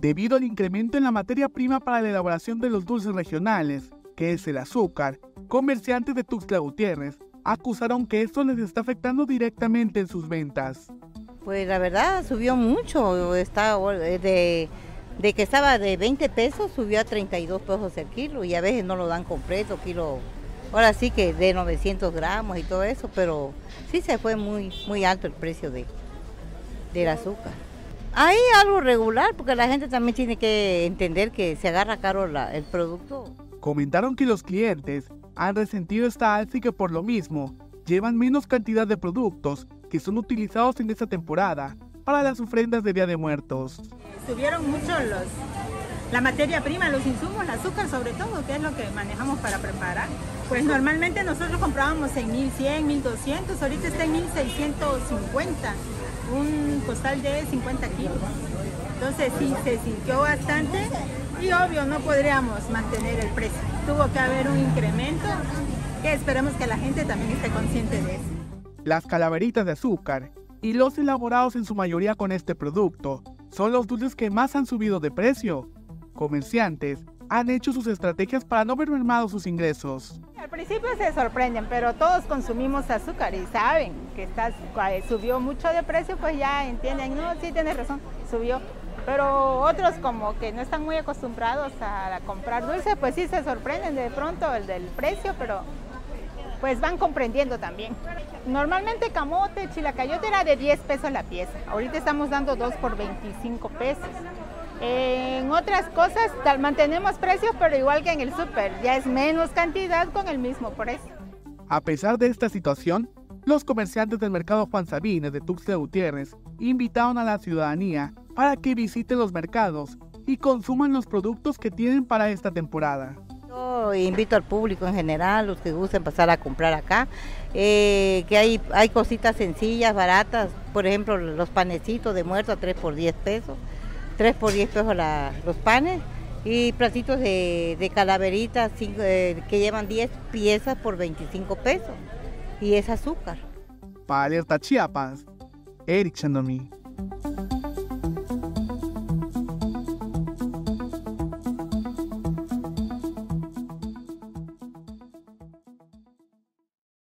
debido al incremento en la materia prima para la elaboración de los dulces regionales, que es el azúcar. Comerciantes de Tuxtla Gutiérrez acusaron que esto les está afectando directamente en sus ventas. Pues la verdad subió mucho, está de que estaba de 20 pesos subió a 32 pesos el kilo y a veces no lo dan completo, kilo, ahora sí que de 900 gramos y todo eso, pero sí se fue muy alto el precio del azúcar. Hay algo regular porque la gente también tiene que entender que se agarra caro el producto. Comentaron que los clientes han resentido esta alza y que por lo mismo llevan menos cantidad de productos que son utilizados en esta temporada para las ofrendas de Día de Muertos. Subieron mucho la materia prima, los insumos, el azúcar sobre todo, que es lo que manejamos para preparar. Pues normalmente nosotros comprábamos en 1.100, 1.200, ahorita está en 1.650, un costal de 50 kilos. Entonces sí, se sintió bastante. Y obvio, no podríamos mantener el precio. Tuvo que haber un incremento, que esperemos que la gente también esté consciente de eso. Las calaveritas de azúcar y los elaborados en su mayoría con este producto son los dulces que más han subido de precio. Comerciantes han hecho sus estrategias para no ver mermados sus ingresos. Al principio se sorprenden, pero todos consumimos azúcar y saben que subió mucho de precio, pues ya entienden, no, sí tienes razón, subió. Pero otros como que no están muy acostumbrados a comprar dulces, pues sí se sorprenden de pronto el del precio, pero pues van comprendiendo también. Normalmente camote, chilacayote era de 10 pesos la pieza, ahorita estamos dando 2 por 25 pesos. En otras cosas mantenemos precios, pero igual que en el súper, ya es menos cantidad con el mismo precio. A pesar de esta situación, los comerciantes del mercado Juan Sabines de Tuxtla Gutiérrez invitaron a la ciudadanía para que visiten los mercados y consuman los productos que tienen para esta temporada. Yo invito al público en general, los que gusten pasar a comprar acá, que hay cositas sencillas, baratas, por ejemplo los panecitos de muerto a 3 por 10 pesos, 3 por 10 pesos los panes y platitos de calaveritas que llevan 10 piezas por 25 pesos y es azúcar. Para Alerta Chiapas, Eric Chendomi.